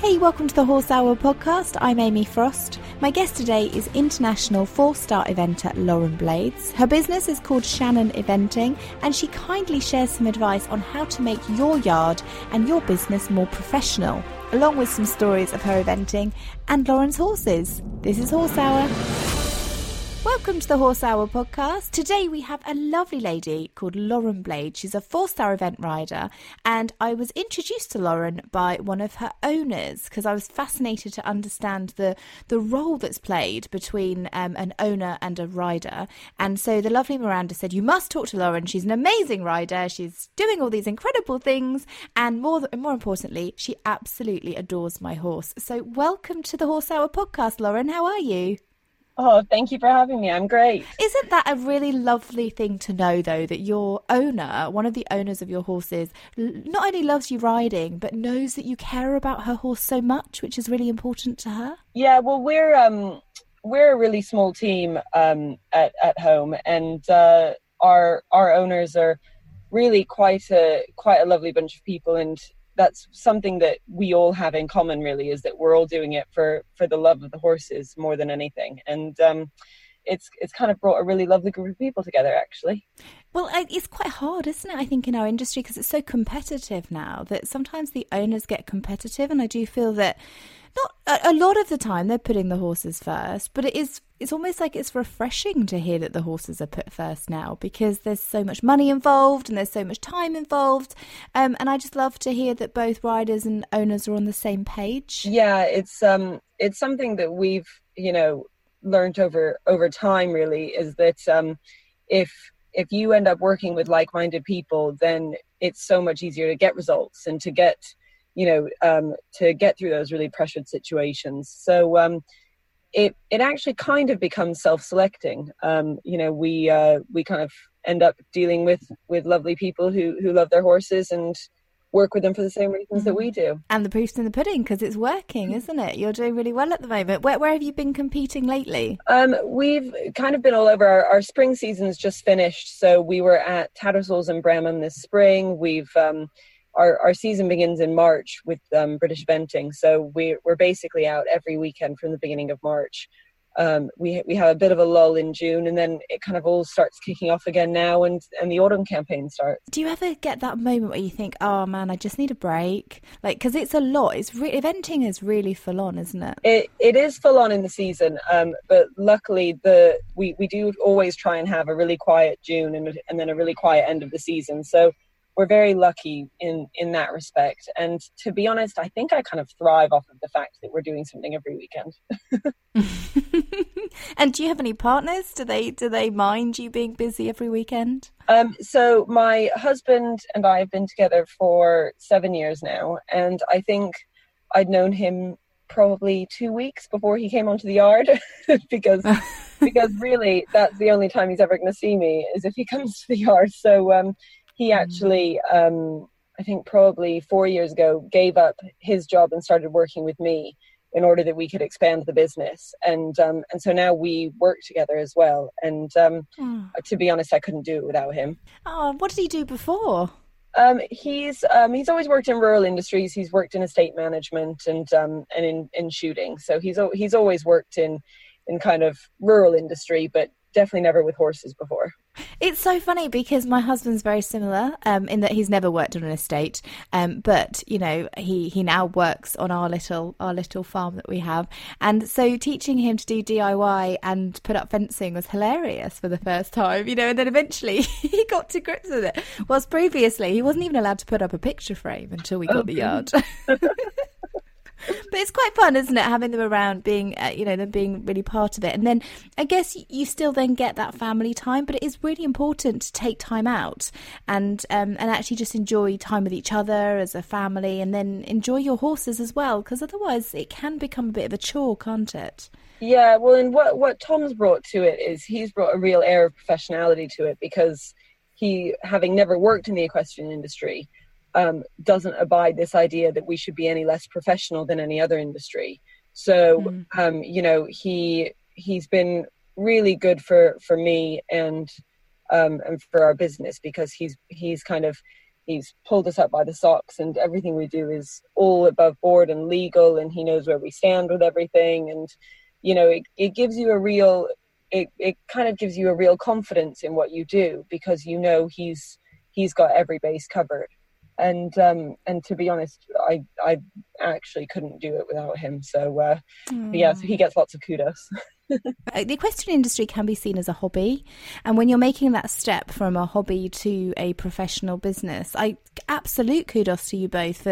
Hey, welcome to the Horse Hour podcast. I'm Amy Frost. My guest today is international 4-star eventer Lauren Blades. Her business is called Shannon Eventing, and she kindly shares some advice on how to make your yard and your business more professional, along with some stories of her eventing and Lauren's horses. This is Horse Hour. Welcome to the Horse Hour podcast. Today we have a lovely lady called Lauren Blades. She's a 4-star event rider, and I was introduced to Lauren by one of her owners because I was fascinated to understand the role that's played between an owner and a rider. And so the lovely Miranda said, you must talk to Lauren. She's an amazing rider. She's doing all these incredible things. And more importantly, she absolutely adores my horse. So welcome to the Horse Hour podcast, Lauren. How are you? Oh, thank you for having me. I'm great. Isn't that a really lovely thing to know, though, that your owner, one of the owners of your horses, not only loves you riding, but knows that you care about her horse so much, which is really important to her? Yeah, well, we're a really small team at home, and our owners are really quite a lovely bunch of people, and that's something that we all have in common, really, is that we're all doing it for the love of the horses more than anything. And it's kind of brought a really lovely group of people together, actually. Well, it's quite hard, isn't it, I think, in our industry, because it's so competitive now that sometimes the owners get competitive. And I do feel that not a lot of the time they're putting the horses first, but it's almost like it's refreshing to hear that the horses are put first now, because there's so much money involved and there's so much time involved. And I just love to hear that both riders and owners are on the same page. Yeah, it's something that we've, learned over time, really, is that if you end up working with like-minded people, then it's so much easier to get results and to get, to get through those really pressured situations. So it actually kind of becomes self-selecting. We kind of end up dealing with lovely people who love their horses and work with them for the same reasons that we do. And the proof's in the pudding, because it's working, isn't it? You're doing really well at the moment. Where have you been competing lately? We've kind of been all over. Our spring season's just finished, so we were at Tattersall's and Bramham this spring. We've our season begins in March with British Eventing, so we're basically out every weekend from the beginning of March. We have a bit of a lull in June, and then it kind of all starts kicking off again now, and the autumn campaign starts. Do you ever get that moment where you think, oh man, I just need a break? Like, because it's a lot. Eventing is really full on, isn't it? It is full on in the season, but luckily we do always try and have a really quiet June and then a really quiet end of the season. So we're very lucky in that respect. And to be honest, I think I kind of thrive off of the fact that we're doing something every weekend. And do you have any partners? Do they mind you being busy every weekend? So my husband and I have been together for 7 years now, and I think I'd known him probably 2 weeks before he came onto the yard because really that's the only time he's ever going to see me is if he comes to the yard. So he actually, I think probably 4 years ago, gave up his job and started working with me in order that we could expand the business. And so now we work together as well. And to be honest, I couldn't do it without him. Oh, what did he do before? He's always worked in rural industries. He's worked in estate management and in shooting. So he's always worked in kind of rural industry, but definitely never with horses before. It's so funny because my husband's very similar in that he's never worked on an estate, but you know he now works on our little farm that we have, and so teaching him to do DIY and put up fencing was hilarious for the first time, you know, and then eventually he got to grips with it. Whilst previously he wasn't even allowed to put up a picture frame until we got the yard. But it's quite fun, isn't it, having them around, being, you know, them being really part of it. And then I guess you still then get that family time, but it is really important to take time out and actually just enjoy time with each other as a family, and then enjoy your horses as well, because otherwise it can become a bit of a chore, can't it? Yeah, well, and what Tom's brought to it is he's brought a real air of professionality to it, because he, having never worked in the equestrian industry, doesn't abide this idea that we should be any less professional than any other industry. So, you know, he's been really good for me and for our business, because he's pulled us up by the socks, and everything we do is all above board and legal, and he knows where we stand with everything. And, you know, it gives you a real, it kind of gives you a real confidence in what you do, because, you know, he's got every base covered. And to be honest, I actually couldn't do it without him. So, so he gets lots of kudos. The equestrian industry can be seen as a hobby, and when you're making that step from a hobby to a professional business, I absolute kudos to you both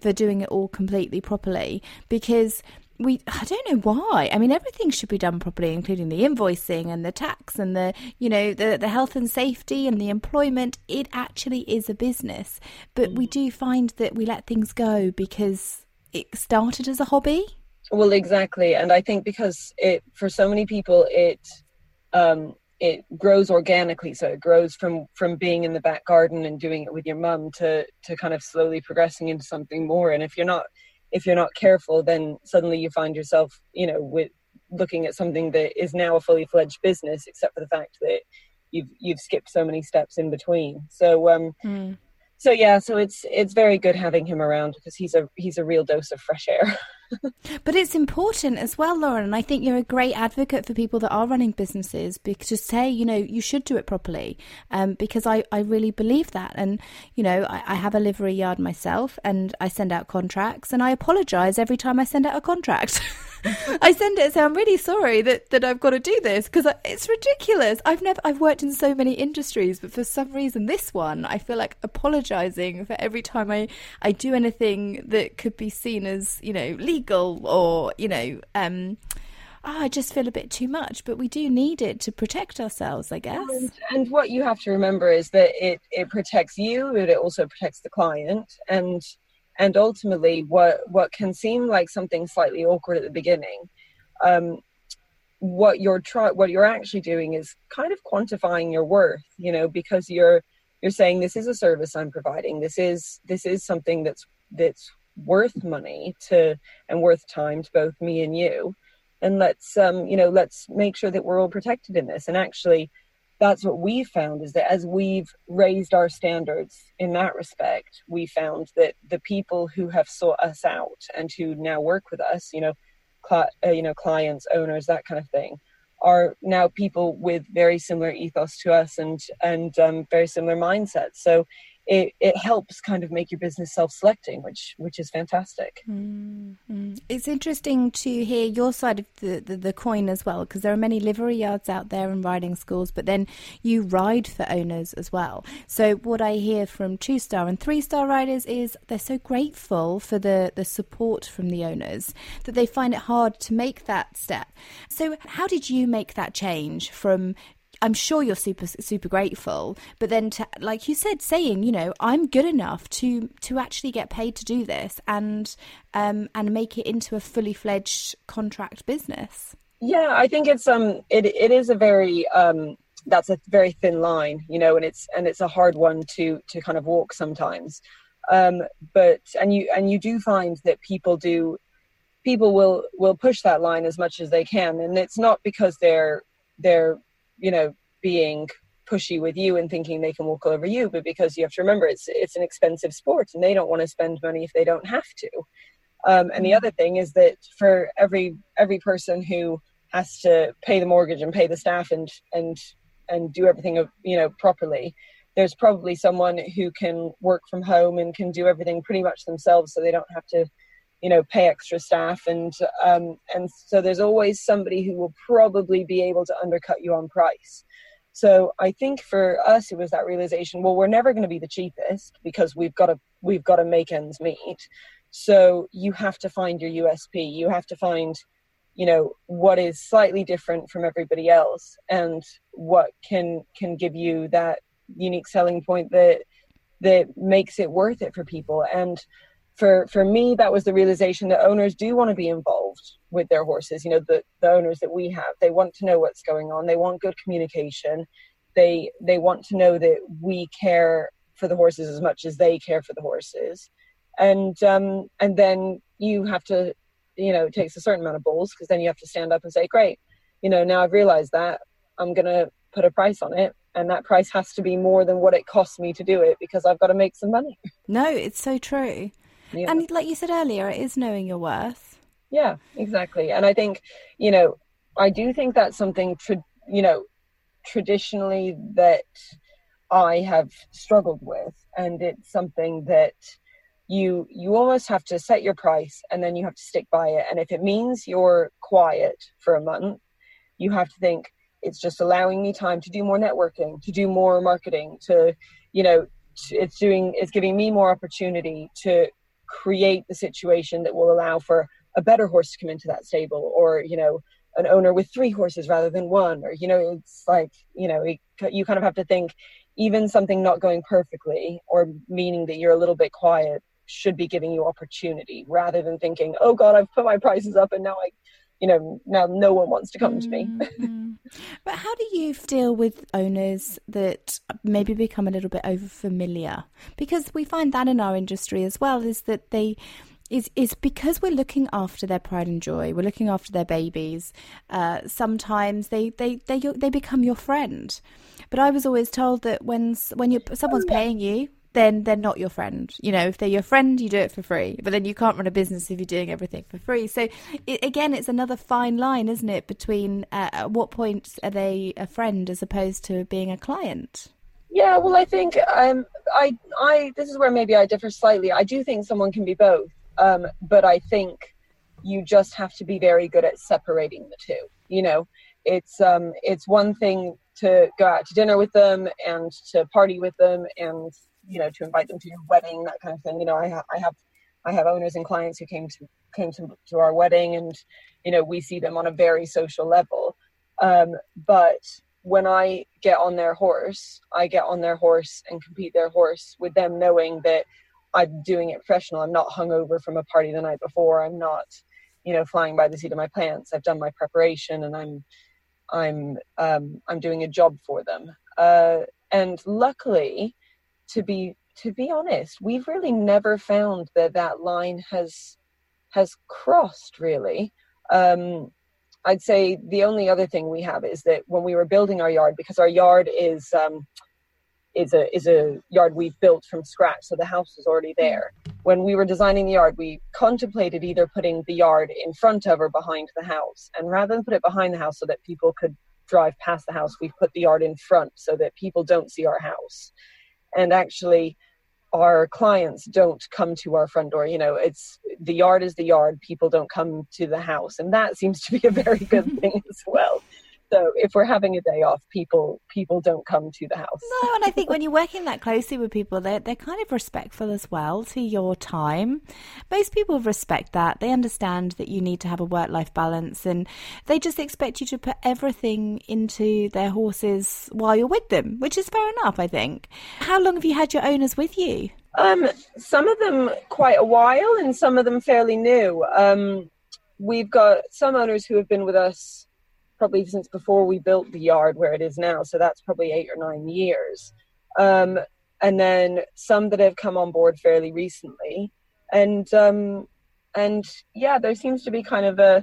for doing it all completely properly, because I don't know why. I mean, everything should be done properly, including the invoicing and the tax and the, you know, the health and safety and the employment. It actually is a business, but we do find that we let things go because it started as a hobby. Well, exactly. And I think because for so many people, it grows organically. So it grows from being in the back garden and doing it with your mum to kind of slowly progressing into something more. And if you're not careful, then suddenly you find yourself, you know, with looking at something that is now a fully fledged business, except for the fact that you've skipped so many steps in between. So, so it's very good having him around, because he's a real dose of fresh air. But it's important as well, Lauren, and I think you're a great advocate for people that are running businesses, because to say, you know, you should do it properly, because I really believe that. And, you know, I have a livery yard myself, and I send out contracts, and I apologise every time I send out a contract. I send it and say, I'm really sorry that I've got to do this, because it's ridiculous. I've worked in so many industries, but for some reason this one, I feel like apologising for every time I do anything that could be seen as, you know, legal or, you know, I just feel a bit too much, but we do need it to protect ourselves, I guess. And what you have to remember is that it protects you, but it also protects the client. And ultimately, what can seem like something slightly awkward at the beginning, what you're actually doing is kind of quantifying your worth, you know, because you're saying, this is a service I'm providing. This is something that's worth money and worth time to both me and you. And let's make sure that we're all protected in this. And actually, that's what we found, is that as we've raised our standards in that respect, we found that the people who have sought us out and who now work with us, you know, clients, owners, that kind of thing, are now people with very similar ethos to us and very similar mindsets. So it helps kind of make your business self-selecting, which is fantastic. Mm-hmm. It's interesting to hear your side of the coin as well, because there are many livery yards out there and riding schools, but then you ride for owners as well. So what I hear from 2-star and 3-star riders is they're so grateful for the support from the owners that they find it hard to make that step. So how did you make that change from, I'm sure you're super, super grateful, but then to, like you said, saying, you know, I'm good enough to actually get paid to do this and make it into a fully fledged contract business? Yeah, I think it is a very, that's a very thin line, you know, and it's a hard one to kind of walk sometimes. But you do find that people will push that line as much as they can. And it's not because they're you know, being pushy with you and thinking they can walk all over you, but because you have to remember it's an expensive sport, and they don't want to spend money if they don't have to. And the other thing is that for every person who has to pay the mortgage and pay the staff and and do everything, you know, properly. There's probably someone who can work from home and can do everything pretty much themselves, so they don't have to, you know, pay extra staff. And so there's always somebody who will probably be able to undercut you on price. So I think for us, it was that realization, well, we're never going to be the cheapest because we've got to make ends meet. So you have to find your USP. You have to find, you know, what is slightly different from everybody else and what can give you that unique selling point that makes it worth it for people. And for me, that was the realization that owners do want to be involved with their horses. You know, the owners that we have, they want to know what's going on. They want good communication. They want to know that we care for the horses as much as they care for the horses. And then you have to, you know, it takes a certain amount of balls, because then you have to stand up and say, great, you know, now I've realized that I'm going to put a price on it. And that price has to be more than what it costs me to do it, because I've got to make some money. No, it's so true. Yeah. And like you said earlier, it is knowing your worth. Yeah, exactly. And I think, you know, I do think that's something, traditionally that I have struggled with. And it's something that you almost have to set your price and then you have to stick by it. And if it means you're quiet for a month, you have to think, it's just allowing me time to do more networking, to do more marketing, to, you know, it's giving me more opportunity to create the situation that will allow for a better horse to come into that stable, or, you know, an owner with 3 horses rather than 1, or, you know, it's like, you know, you kind of have to think, even something not going perfectly or meaning that you're a little bit quiet should be giving you opportunity, rather than thinking, oh God, I've put my prices up and now now no one wants to come to me. But how do you deal with owners that maybe become a little bit over familiar? Because we find that in our industry as well, is that is because we're looking after their pride and joy, we're looking after their babies. Sometimes they become your friend. But I was always told that when someone's paying you, then they're not your friend. You know, if they're your friend, you do it for free. But then you can't run a business if you're doing everything for free. So it's another fine line, isn't it, between at what point are they a friend as opposed to being a client? Yeah, well, I think I this is where maybe I differ slightly. I do think someone can be both, but I think you just have to be very good at separating the two. You know, it's one thing to go out to dinner with them and to party with them and, you know, to invite them to your wedding, that kind of thing. You know, I have owners and clients who came to our wedding, and, you know, we see them on a very social level. But when I get on their horse, and compete their horse with them, knowing that I'm doing it professional. I'm not hungover from a party the night before. I'm not, you know, flying by the seat of my pants. I've done my preparation, and I'm doing a job for them. And luckily, to be honest, we've really never found that line has crossed, really. I'd say the only other thing we have is that when we were building our yard, because our yard is a yard we've built from scratch, so the house was already there. When we were designing the yard, we contemplated either putting the yard in front of or behind the house. And rather than put it behind the house so that people could drive past the house, we put the yard in front so that people don't see our house. And actually, our clients don't come to our front door. You know, it's the yard is the yard. People don't come to the house. And that seems to be a very good thing as well. So if we're having a day off, people don't come to the house. No, and I think when you're working that closely with people, they're kind of respectful as well to your time. Most people respect that. They understand that you need to have a work-life balance, and they just expect you to put everything into their horses while you're with them, which is fair enough, I think. How long have you had your owners with you? Some of them quite a while, and some of them fairly new. We've got some owners who have been with us probably since before we built the yard where it is now. So that's probably 8 or 9 years. And then some that have come on board fairly recently. And yeah, there seems to be kind of a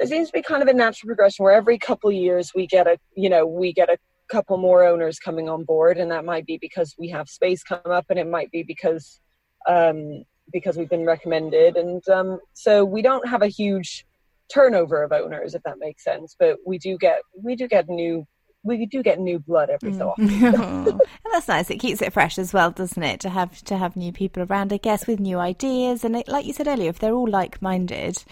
natural progression where every couple years we get a couple more owners coming on board. And that might be because we have space come up, and it might be because we've been recommended. And so we don't have a huge turnover of owners, if that makes sense, but we do get new we do get new blood every so often. And that's nice. It keeps it fresh as well, doesn't it? To have new people around, I guess, with new ideas. And like you said earlier, if they're all like-minded,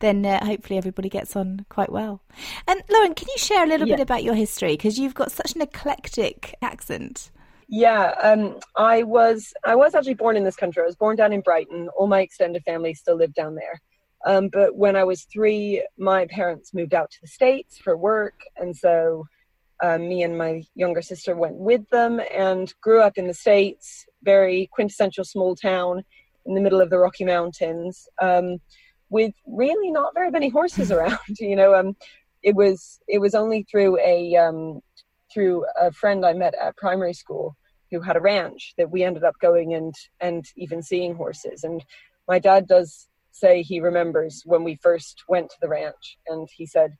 then hopefully everybody gets on quite well. And Lauren, can you share a little bit about your history? Because you've got such an eclectic accent. Yeah, I was actually born in this country. I was born down in Brighton. All my extended family still live down there. But when I was 3, my parents moved out to the States for work. And so me and my younger sister went with them and grew up in the States, very quintessential small town in the middle of the Rocky Mountains, with really not very many horses around. You know, it was only through a friend I met at primary school who had a ranch that we ended up going and even seeing horses. And my dad does say he remembers when we first went to the ranch, and he said,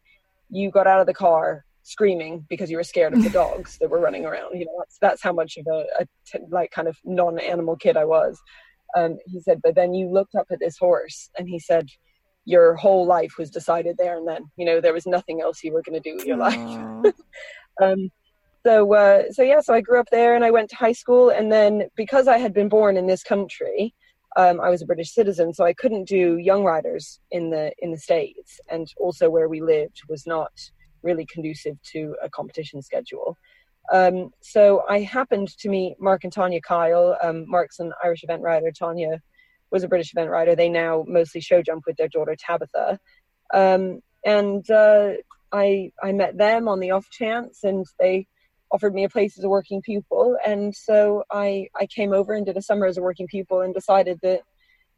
"You got out of the car screaming because you were scared of the dogs that were running around." You know, that's how much of a kind of non-animal kid I was. He said, "But then you looked up at this horse," and he said, "Your whole life was decided there and then. You know, there was nothing else you were going to do with your life." So I grew up there, and I went to high school, and then because I had been born in this country, I was a British citizen, so I couldn't do young riders in the States, and also where we lived was not really conducive to a competition schedule. So I happened to meet Mark and Tanya Kyle. Mark's an Irish event rider. Tanya was a British event rider. They now mostly show jump with their daughter Tabitha, and I met them on the off chance, and they offered me a place as a working pupil. And so I came over and did a summer as a working pupil and decided that,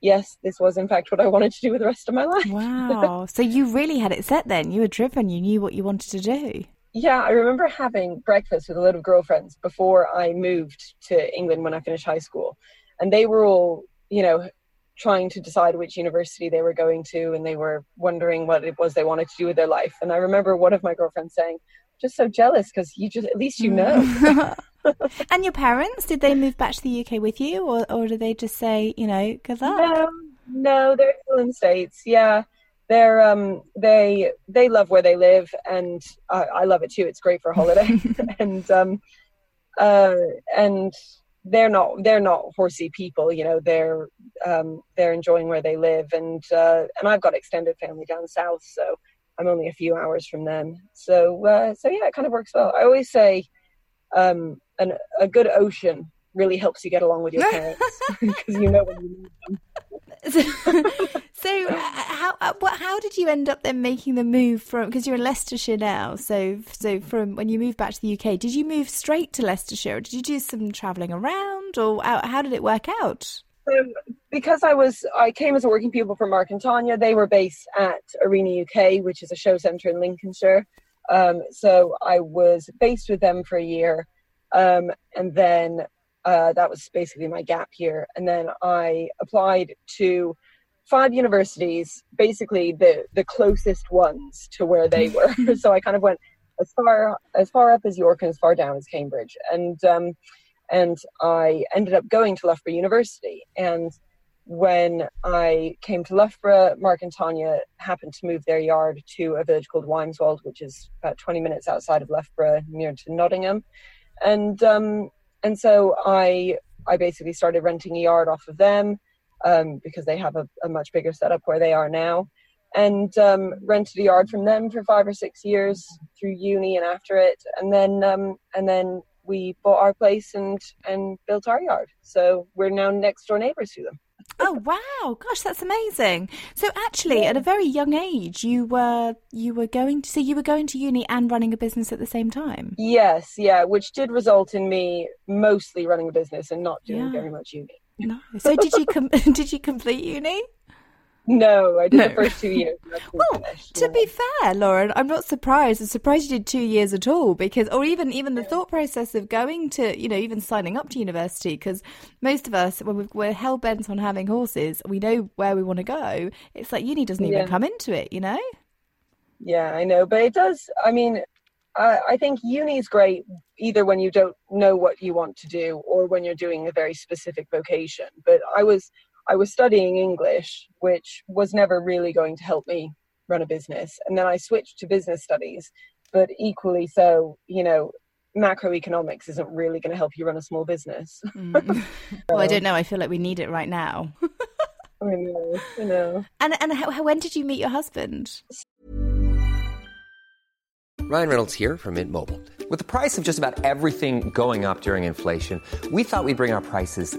yes, this was in fact what I wanted to do with the rest of my life. Wow. So you really had it set then. You were driven. You knew what you wanted to do. Yeah, I remember having breakfast with a lot of girlfriends before I moved to England when I finished high school. And they were all, you know, trying to decide which university they were going to, and they were wondering what it was they wanted to do with their life. And I remember one of my girlfriends saying, "Just so jealous, because you just at least you know." And your parents, did they move back to the UK with you, or did they just say, you know, good luck? No, they're still in the States. Yeah, they're they love where they live, and I love it too. It's great for a holiday, and they're not horsey people. You know, they're enjoying where they live, and I've got extended family down south, so I'm only a few hours from them. So yeah, it kind of works well. I always say a good ocean really helps you get along with your parents, because you know when you need them. How did you end up then making the move from, because you're in Leicestershire now, so from when you moved back to the UK, did you move straight to Leicestershire, or did you do some travelling around, or how did it work out? So because I came as a working pupil for Mark and Tanya. They were based at Arena UK, which is a show centre in Lincolnshire. So I was based with them for a year. And then that was basically my gap year. And then I applied to 5 universities, basically the closest ones to where they were. So I kind of went as far up as York and as far down as Cambridge. And I ended up going to Loughborough University. And when I came to Loughborough, Mark and Tanya happened to move their yard to a village called Wymeswold, which is about 20 minutes outside of Loughborough, near to Nottingham. And so I basically started renting a yard off of them, because they have a much bigger setup where they are now. And rented a yard from them for 5 or 6 years through uni and after it. And then we bought our place and built our yard. So we're now next door neighbours to them. Oh, wow. Gosh, that's amazing. So actually, at a very young age, you were going to uni and running a business at the same time. Yes. Yeah. Which did result in me mostly running a business and not doing very much uni. No. So did you complete uni? No, I did the first 2 years. Well, to be fair, Lauren, I'm not surprised. I'm surprised you did 2 years at all, because, or even the thought process of going to, you know, even signing up to university, because most of us, when we're hell bent on having horses, we know where we want to go. It's like uni doesn't even come into it, you know? Yeah, I know. But it does. I mean, I think uni is great either when you don't know what you want to do or when you're doing a very specific vocation. But I was studying English, which was never really going to help me run a business. And then I switched to business studies, But equally so, you know, macroeconomics isn't really going to help you run a small business. Well, I don't know. I feel like we need it right now. I know, I know. And when did you meet your husband? Ryan Reynolds here from Mint Mobile. With the price of just about everything going up during inflation, we thought we'd bring our prices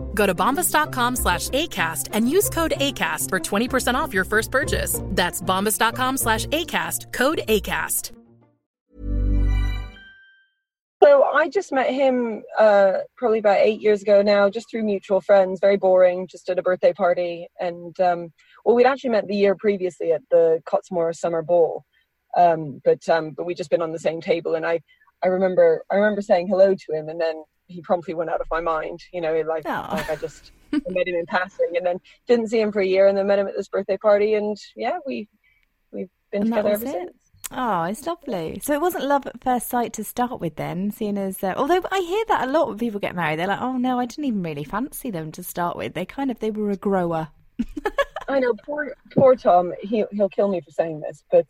Go to bombas.com/ACAST and use code ACAST for 20% off your first purchase. That's bombas.com/ACAST, code ACAST. So I just met him probably about 8 years ago now, just through mutual friends, very boring, just at a birthday party. And, well, we'd actually met the year previously at the Cottesmore Summer Ball, but we'd just been on the same table. And I remember saying hello to him, and then he promptly went out of my mind, you know, like I just met him in passing and then didn't see him for a year, and then met him at this birthday party. And yeah, we've been together ever since. Oh, it's lovely. So it wasn't love at first sight to start with then, seeing as... although I hear that a lot when people get married. They're like, oh, no, I didn't even really fancy them to start with. They were a grower. I know, poor Tom. He'll kill me for saying this. But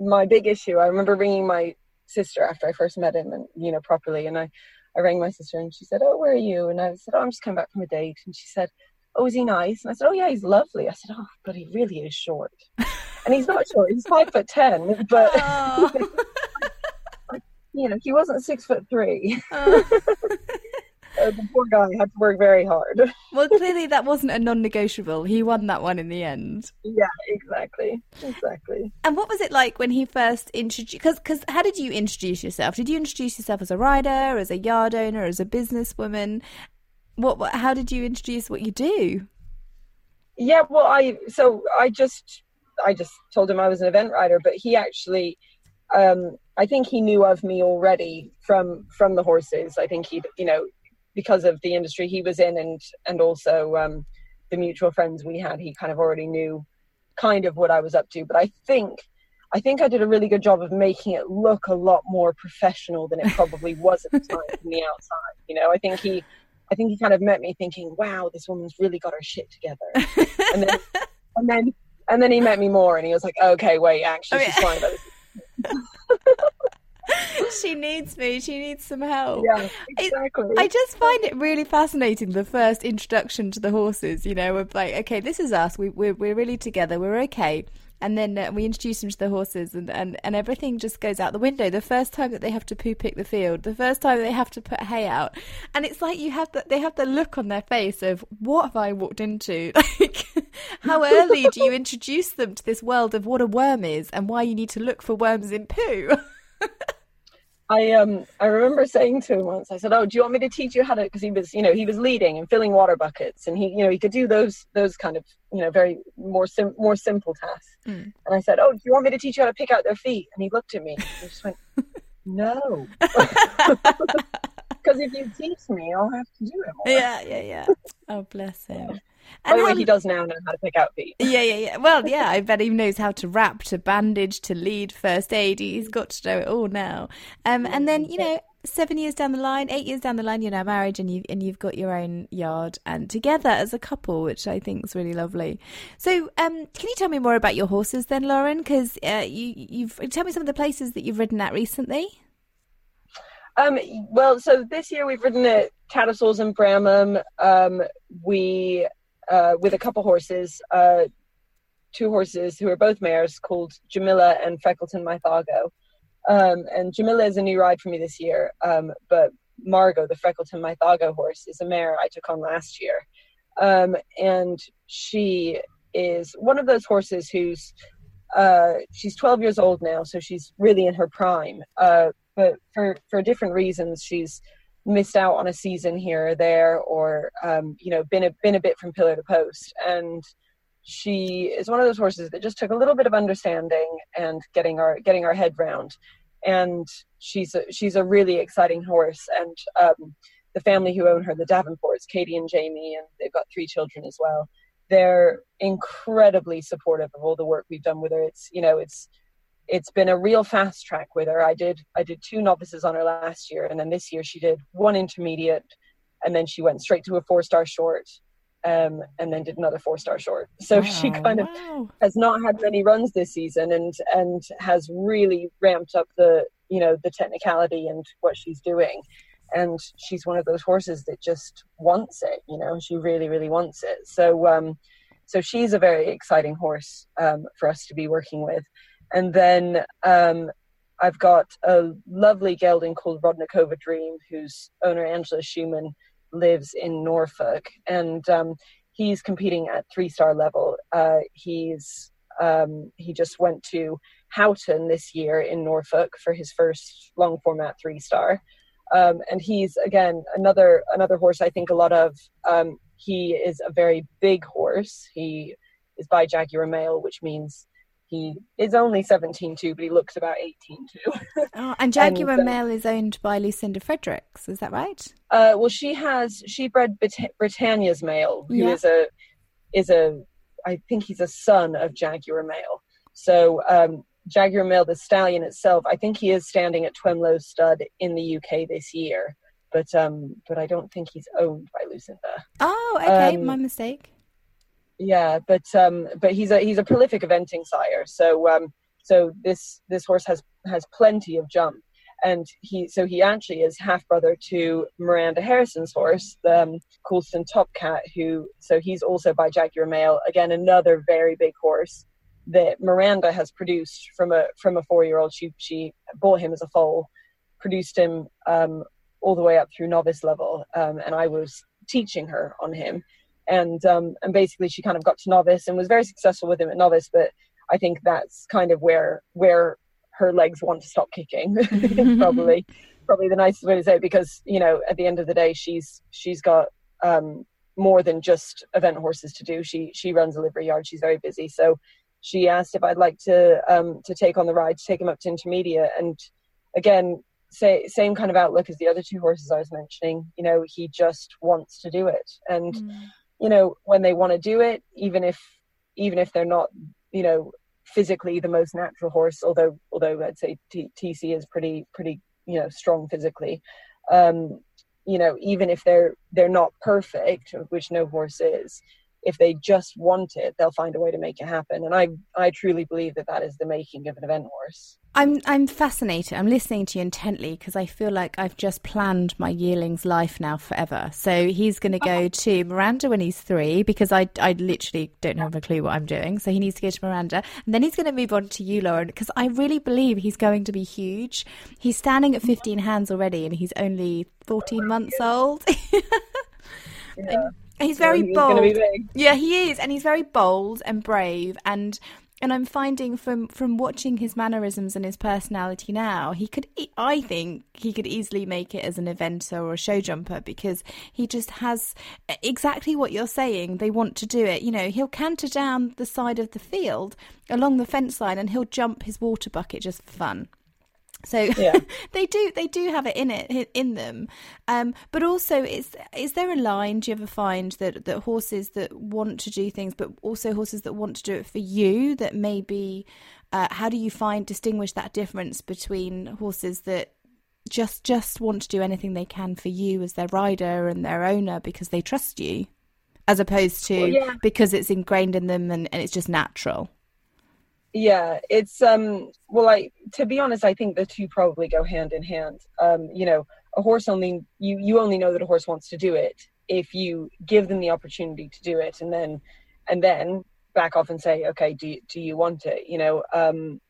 my big issue, I remember ringing my sister after I first met him, and you know, properly. And I rang my sister and she said, oh, where are you? And I said, oh, I'm just coming back from a date. And she said, oh, is he nice? And I said, oh, yeah, he's lovely. I said, oh, but he really is short. And he's not short, he's 5'10", but you know, he wasn't 6'3". So the poor guy had to work very hard. Well, clearly that wasn't a non-negotiable. He won that one in the end. Yeah, exactly. And what was it like when he first introduced? Because how did you introduce yourself? Did you introduce yourself as a rider, as a yard owner, as a businesswoman? What? How did you introduce what you do? Yeah, well, I just told him I was an event rider, but he actually, I think he knew of me already from the horses. I think he, you know, because of the industry he was in and also the mutual friends we had, he kind of already knew kind of what I was up to. But I think I did a really good job of making it look a lot more professional than it probably was at the time from the outside. You know, I think he kind of met me thinking, wow, this woman's really got her shit together. And then he met me more and he was like, okay, wait, actually, she's fine about this. She needs me. She needs some help. Yeah, exactly. I just find it really fascinating, the first introduction to the horses, you know, of like, okay, this is us. We're really together. We're okay. And then we introduce him to the horses and everything just goes out the window. The first time that they have to poo pick the field, the first time they have to put hay out. And it's like they have the look on their face of, what have I walked into? Like, how early do you introduce them to this world of what a worm is and why you need to look for worms in poo? I remember saying to him once, I said, oh, do you want me to teach you how to, because he was leading and filling water buckets, and he could do those kind of, you know, very more simple tasks. Mm. And I said, oh, do you want me to teach you how to pick out their feet? And he looked at me and just went, no. Because if you teach me, I'll have to do it more. Yeah. Oh, bless him. Yeah. And by the way, he does now know how to pick out feet. Yeah. Well, yeah, I bet he knows how to wrap, to bandage, to lead, first aid. He's got to know it all now. And then, you know, 7 years down the line, 8 years down the line, you're now married and you've got your own yard and together as a couple, which I think is really lovely. So can you tell me more about your horses then, Lauren? Because you've tell me some of the places that you've ridden at recently. Well, so this year we've ridden at Tattersalls and Bramham. We with a couple horses, two horses who are both mares called Jamila and Freckleton Mythago. And Jamila is a new ride for me this year, but Margot, the Freckleton Mythago horse, is a mare I took on last year. And she is one of those horses who's, she's 12 years old now, so she's really in her prime. But for different reasons, she's missed out on a season here or there, or, you know, been a bit from pillar to post. And she is one of those horses that just took a little bit of understanding and getting our head round, and she's a really exciting horse. And the family who own her, the Davenports, Katie and Jamie, and they've got three children as well. They're incredibly supportive of all the work we've done with her. It's been a real fast track with her. I did two novices on her last year, and then this year she did one intermediate, and then she went straight to a 4-star short. And then did another 4-star short. So wow, she kind of has not had many runs this season, and has really ramped up the technicality and what she's doing. And she's one of those horses that just wants it. She really, really wants it. So so she's a very exciting horse for us to be working with. And then I've got a lovely gelding called Rodnikova Dream, whose owner Angela Schumann lives in Norfolk, and he's competing at 3-star level. He just went to Houghton this year in Norfolk for his first long format 3-star, and he's again another horse I think a lot of. He is a very big horse. He is by Jaguar Male, which means he is only 17.2, but he looks about 18.2. Oh, and Jaguar Male is owned by Lucinda Fredericks, is that right? Well, she bred Britannia's Male, who is I think he's a son of Jaguar Male. So Jaguar Male, the stallion itself, I think he is standing at Twemlow Stud in the UK this year, but I don't think he's owned by Lucinda. Oh, okay, my mistake. Yeah, but he's a prolific eventing sire. So so this horse has plenty of jump, and he actually is half brother to Miranda Harrison's horse, the Coulston Topcat. So he's also by Jaguar Male. Again, another very big horse that Miranda has produced from a 4-year-old. She bought him as a foal, produced him all the way up through novice level, and I was teaching her on him. And basically she kind of got to novice and was very successful with him at novice, but I think that's kind of where her legs want to stop kicking. probably the nicest way to say it, because at the end of the day she's got more than just event horses to do. She runs a livery yard, she's very busy, so she asked if I'd like to take on the ride, to take him up to intermediate. And again, same kind of outlook as the other two horses I was mentioning. He just wants to do it, and when they want to do it, even if they're not physically the most natural horse, although I'd say TC is pretty strong physically, even if they're not perfect, which no horse is, if they just want it, they'll find a way to make it happen. And I truly believe that is the making of an event horse. I'm fascinated. I'm listening to you intently because I feel like I've just planned my yearling's life now forever. So he's going to go to Miranda when he's 3, because I literally don't have a clue what I'm doing. So he needs to go to Miranda. And then he's going to move on to you, Lauren, because I really believe he's going to be huge. He's standing at 15 hands already, and he's only 14 months old. He's very bold. Yeah, he is. And he's very bold and brave. And I'm finding from watching his mannerisms and his personality now, I think he could easily make it as an eventer or a show jumper, because he just has exactly what you're saying. They want to do it. He'll canter down the side of the field along the fence line, and he'll jump his water bucket just for fun. So they do have it in them, but also is there a line? Do you ever find that horses that want to do things, but also horses that want to do it for you? That maybe how do you distinguish that difference between horses that just want to do anything they can for you as their rider and their owner because they trust you, as opposed to because it's ingrained in them and it's just natural. Yeah, it's to be honest, I think the two probably go hand in hand. A horse only you only know that a horse wants to do it if you give them the opportunity to do it, and then back off and say, okay, do you want it?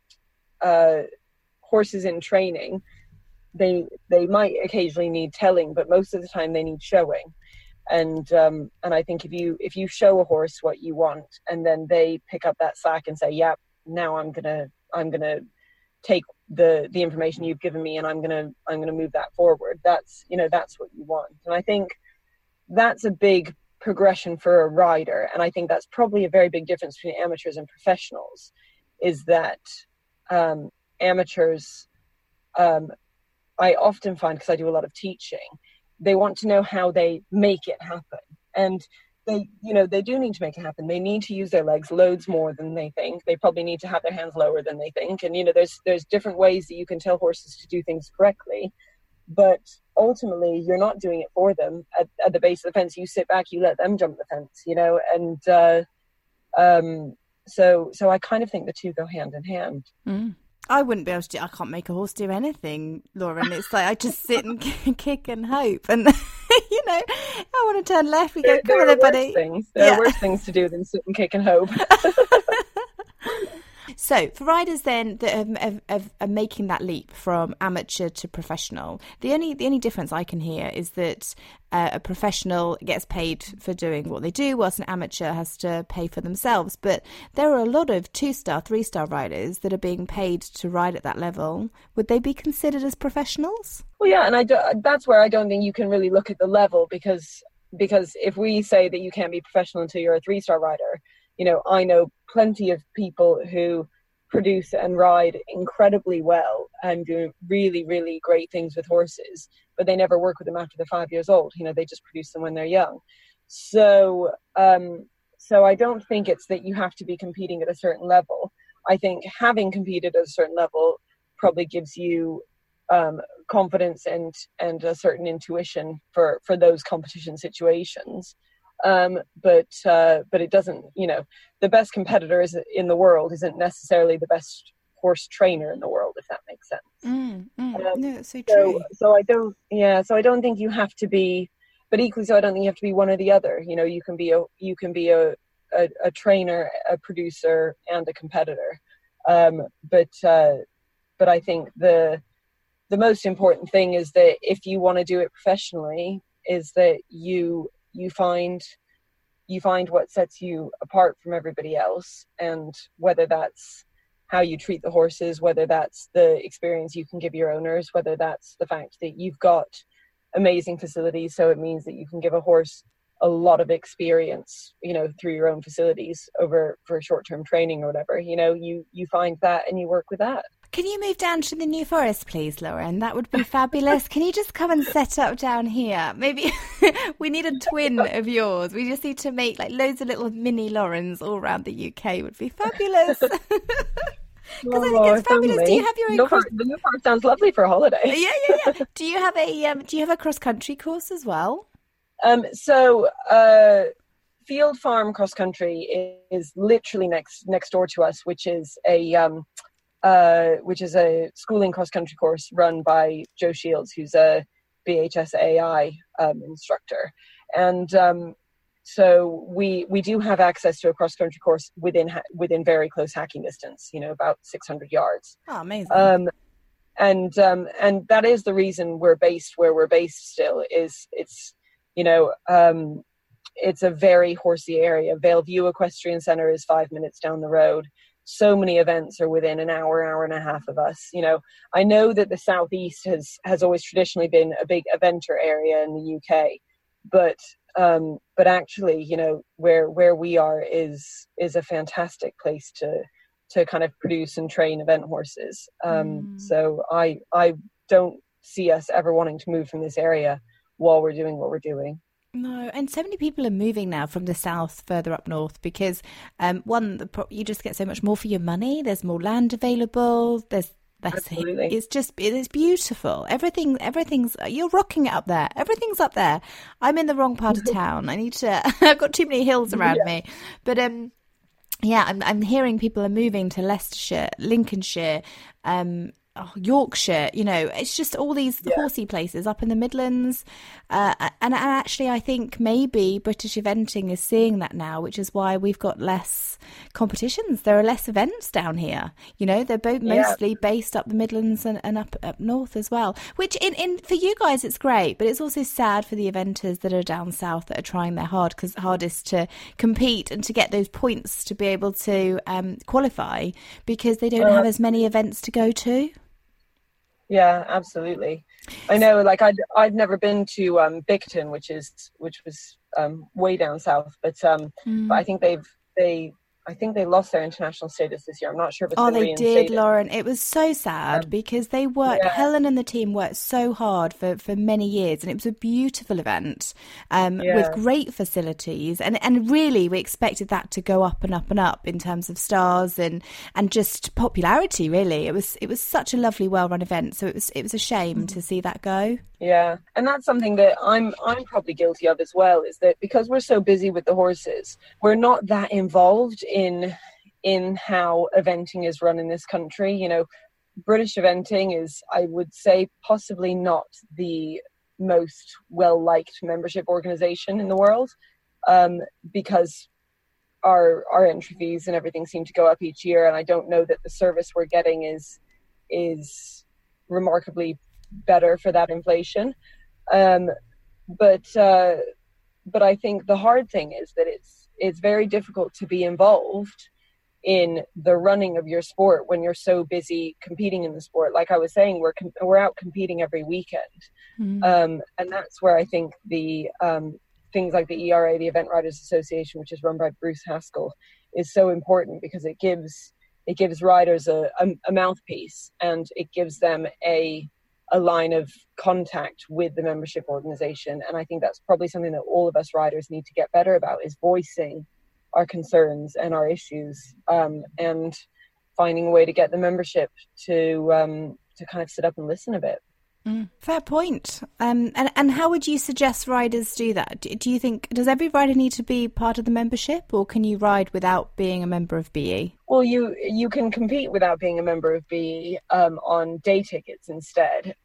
Horses in training, they might occasionally need telling, but most of the time they need showing. And I think if you show a horse what you want, and then they pick up that slack and say, "Yep, yeah, now I'm gonna take the information you've given me, and I'm gonna move that forward." That's what you want, and I think that's a big progression for a rider. And I think that's probably a very big difference between amateurs and professionals, is that amateurs, I often find, because I do a lot of teaching, they want to know how they make it happen. And they do need to make it happen. They need to use their legs loads more than they think. They probably need to have their hands lower than they think. And, there's different ways that you can tell horses to do things correctly. But ultimately, you're not doing it for them. At the base of the fence, you sit back, you let them jump the fence, And so I kind of think the two go hand in hand. Mm. I wouldn't be able to I can't make a horse do anything, Lauren. It's like I just sit and kick and hope. And, I want to turn left. We go, come on, everybody. There are worse things to do than sit and kick and hope. So for riders then that are making that leap from amateur to professional, the only difference I can hear is that a professional gets paid for doing what they do, whilst an amateur has to pay for themselves. But there are a lot of 2-star, 3-star riders that are being paid to ride at that level. Would they be considered as professionals? Well, yeah, and that's where I don't think you can really look at the level, because if we say that you can't be professional until you're a 3-star rider, I know plenty of people who produce and ride incredibly well and do really, really great things with horses, but they never work with them after they're 5 years old. They just produce them when they're young. So I don't think it's that you have to be competing at a certain level. I think having competed at a certain level probably gives you confidence and a certain intuition for those competition situations. But it doesn't, the best competitor in the world isn't necessarily the best horse trainer in the world, if that makes sense. No, that's so true. So I don't think you have to be, but equally so, I don't think you have to be one or the other. You can be a trainer, a producer, and a competitor. But I think the most important thing is that if you want to do it professionally, is that you find what sets you apart from everybody else, and whether that's how you treat the horses, whether that's the experience you can give your owners, whether that's the fact that you've got amazing facilities, so it means that you can give a horse a lot of experience, through your own facilities over for short-term training or whatever. You find that and you work with that. Can you move down to the New Forest, please, Lauren? That would be fabulous. Can you just come and set up down here? Maybe we need a twin of yours. We just need to make loads of little mini Laurens all around the UK. Would be fabulous. Because I think it's fabulous. Lovely. Do you have your own? The New Forest sounds lovely for a holiday. Yeah. Do you have a cross country course as well? Field Farm Cross Country is literally next door to us, which is a schooling cross-country course run by Joe Shields, who's a BHS AI instructor. And so we do have access to a cross-country course within very close hacking distance, about 600 yards. Oh, amazing. And that is the reason we're based where we're based still, is it's a very horsey area. Vale View Equestrian Center is 5 minutes down the road. So many events are within an hour and a half of us. I know that the Southeast has always traditionally been a big eventer area in the UK, but actually, where we are is a fantastic place to kind of produce and train event horses. So I don't see us ever wanting to move from this area while we're doing what we're doing. No, and so many people are moving now from the south further up north because you just get so much more for your money. There's more land available. There's That's Absolutely. It. It's just, it's beautiful. Everything's, you're rocking it up there. Everything's up there. I'm in the wrong part of town. I need to, I've got too many hills around me. But, yeah, I'm hearing people are moving to Leicestershire, Lincolnshire, Yorkshire, you know, it's just all these horsey places up in the Midlands. And actually, I think maybe British eventing is seeing that now, which is why we've got less competitions. There are less events down here. You know, they're both mostly based up the Midlands and up north as well, which in for you guys, it's great. But it's also sad for the eventers that are down south that are trying their hardest to compete and to get those points to be able to qualify, because they don't have as many events to go to. Yeah, absolutely. I know, like I'd never been to Bicton, which was way down south, but I think they lost their international status this year. I'm not sure if it's been reinstated. They did, Lauren. It was so sad because they worked, Helen and the team worked so hard for many years, and it was a beautiful event with great facilities. And really, we expected that to go up and up and up in terms of stars and just popularity, really. It was such a lovely, well-run event. So it was a shame to see that go. Yeah. And that's something that I'm probably guilty of as well, is that because we're so busy with the horses, we're not that involved in how eventing is run in this country. You know, British eventing is, I would say, possibly not the most well-liked membership organization in the world, because our entry fees and everything seem to go up each year. And I don't know that the service we're getting is remarkably better for that inflation. But I think the hard thing is that it's very difficult to be involved in the running of your sport when you're so busy competing in the sport. Like I was saying, we're out competing every weekend. Mm-hmm. And that's where I think the things like the ERA, the Event Riders Association, which is run by Bruce Haskell, is so important, because it gives riders a mouthpiece, and it gives them a line of contact with the membership organization. And I think that's probably something that all of us riders need to get better about, is voicing our concerns and our issues, and finding a way to get the membership to kind of sit up and listen a bit. Fair point. And how would you suggest riders do that? Do you think, does every rider need to be part of the membership, or can you ride without being a member of BE? Well, you can compete without being a member of BE on day tickets instead,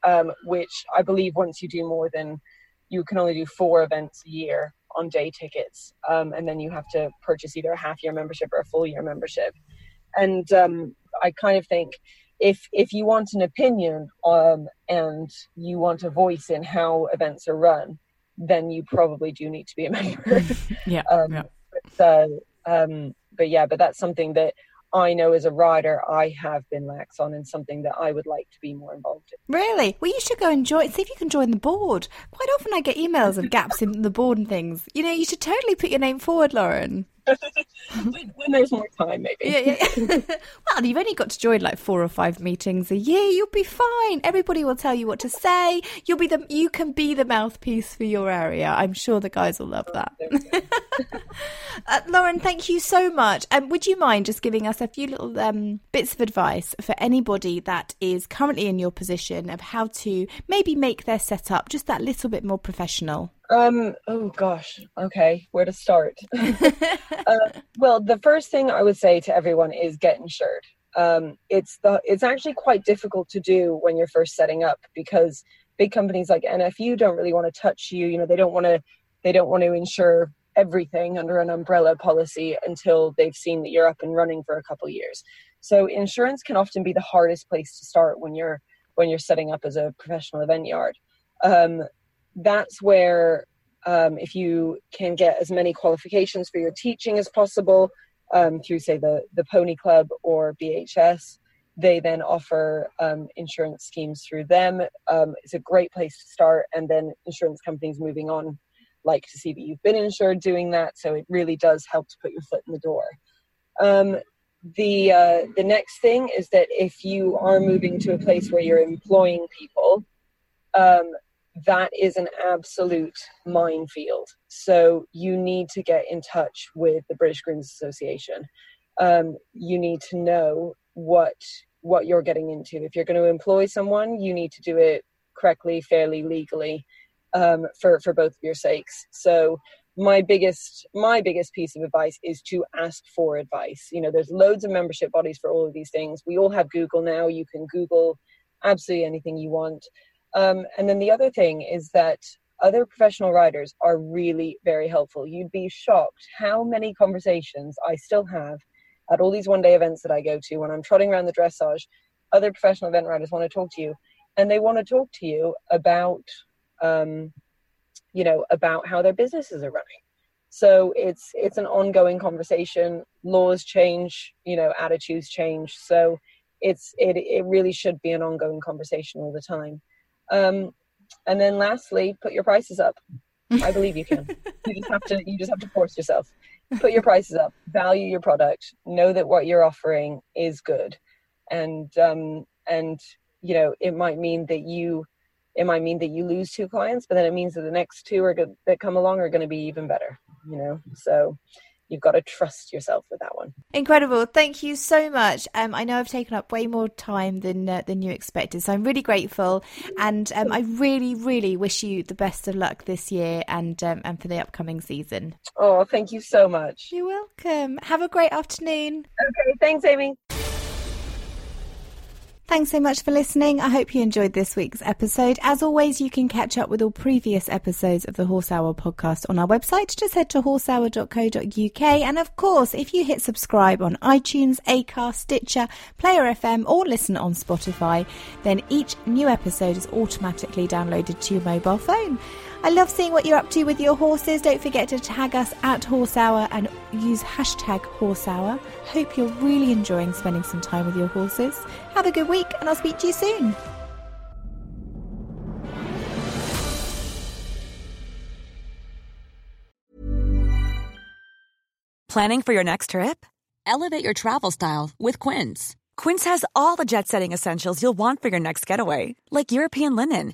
which I believe once you do more than, you can only do 4 events a year on day tickets, and then you have to purchase either a half-year membership or a full-year membership. And I kind of think, if you want an opinion and you want a voice in how events are run, then you probably do need to be a member. But that's something that I know as a rider I have been lax on, and something that I would like to be more involved in. Really? Well, you should go and see if you can join the board. Quite often I get emails of gaps in the board and things. You know, you should totally put your name forward, Lauren. When there's more time, maybe. Well, you've only got to join like 4 or 5 meetings a year. You'll be fine. Everybody will tell you what to say. You can be the mouthpiece for your area. I'm sure the guys will love that. Lauren, thank you so much. Would you mind just giving us a few little bits of advice for anybody that is currently in your position of how to maybe make their setup just that little bit more professional? Oh gosh. Okay. Where to start? Well, the first thing I would say to everyone is get insured. It's actually quite difficult to do when you're first setting up, because big companies like NFU don't really want to touch you. You know, they don't want to insure everything under an umbrella policy until they've seen that you're up and running for a couple of years. So insurance can often be the hardest place to start when you're setting up as a professional event yard. That's where, if you can get as many qualifications for your teaching as possible through, say, the Pony Club or BHS, they then offer insurance schemes through them. It's a great place to start. And then insurance companies moving on like to see that you've been insured doing that. So it really does help to put your foot in the door. The next thing is that if you are moving to a place where you're employing people, that is an absolute minefield. So you need to get in touch with the British Grooms Association. You need to know what what you're getting into. If you're going to employ someone, you need to do it correctly, fairly, legally, for both of your sakes. So my biggest piece of advice is to ask for advice. You know, there's loads of membership bodies for all of these things. We all have Google now. You can Google absolutely anything you want. And then the other thing is that other professional riders are really very helpful. You'd be shocked how many conversations I still have at all these one-day events that I go to. When I'm trotting around the dressage, other professional event riders want to talk to you, and they want to talk to you about, about how their businesses are running. So it's an ongoing conversation. Laws change, attitudes change. So it really should be an ongoing conversation all the time. And then lastly, put your prices up. I believe you can. You just have to force yourself. Put your prices up, value your product, know that what you're offering is good. And it might mean that you lose 2 clients, but then it means that the next 2 that come along are going to be even better, so you've got to trust yourself with that one. Incredible. Thank you so much. I know I've taken up way more time than you expected, so I'm really grateful. And I really, really wish you the best of luck this year and for the upcoming season. Oh, thank you so much. You're welcome. Have a great afternoon. Okay, thanks, Amy. Thanks so much for listening. I hope you enjoyed this week's episode. As always, you can catch up with all previous episodes of the Horse Hour podcast on our website. Just head to horsehour.co.uk. And of course, if you hit subscribe on iTunes, Acast, Stitcher, Player FM, or listen on Spotify, then each new episode is automatically downloaded to your mobile phone. I love seeing what you're up to with your horses. Don't forget to tag us at Horse Hour and use hashtag Horse Hour. Hope you're really enjoying spending some time with your horses. Have a good week and I'll speak to you soon. Planning for your next trip? Elevate your travel style with Quince. Quince has all the jet-setting essentials you'll want for your next getaway, like European linen,